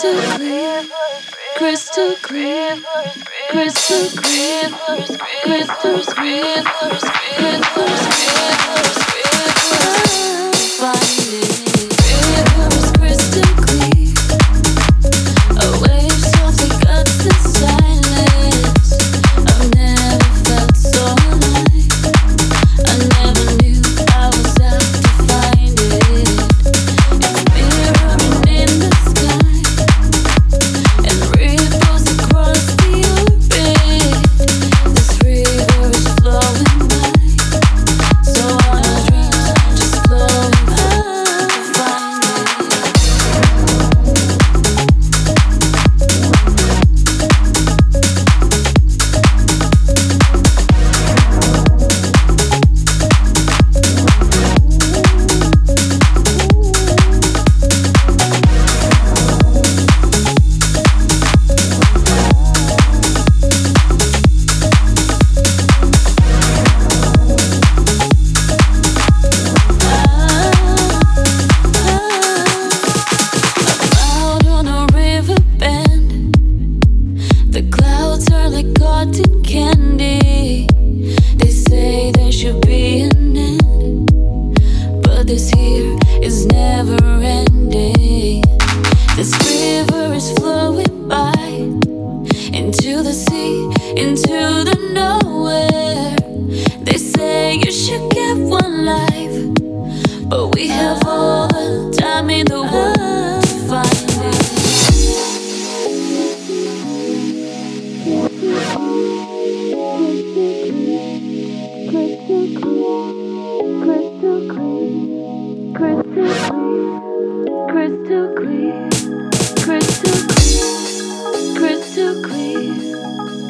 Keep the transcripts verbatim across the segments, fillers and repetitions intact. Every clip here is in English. crystal clear, crystal clear, crystal clear, crystal clear, crystal clear.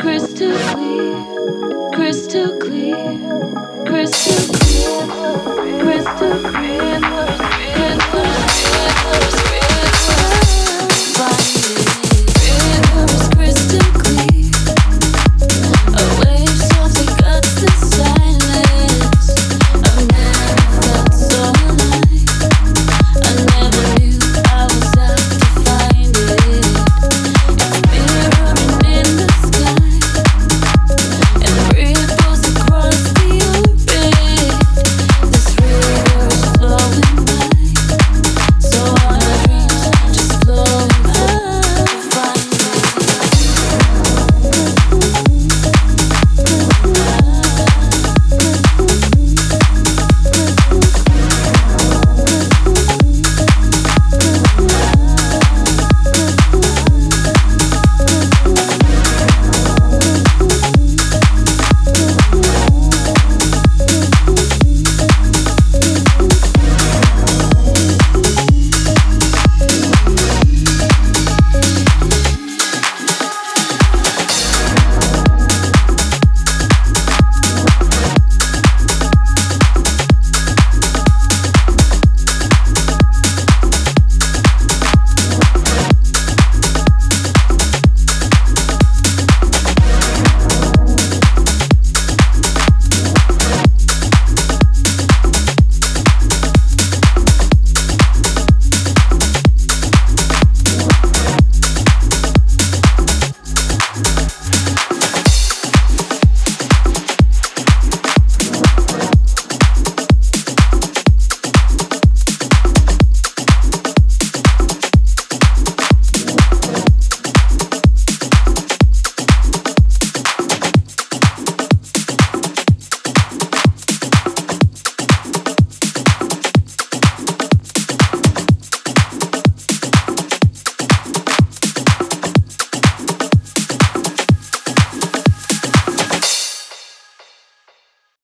Crystal clear, crystal clear.